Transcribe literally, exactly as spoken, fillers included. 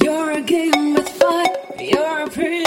You're a game with fire. You're a pretty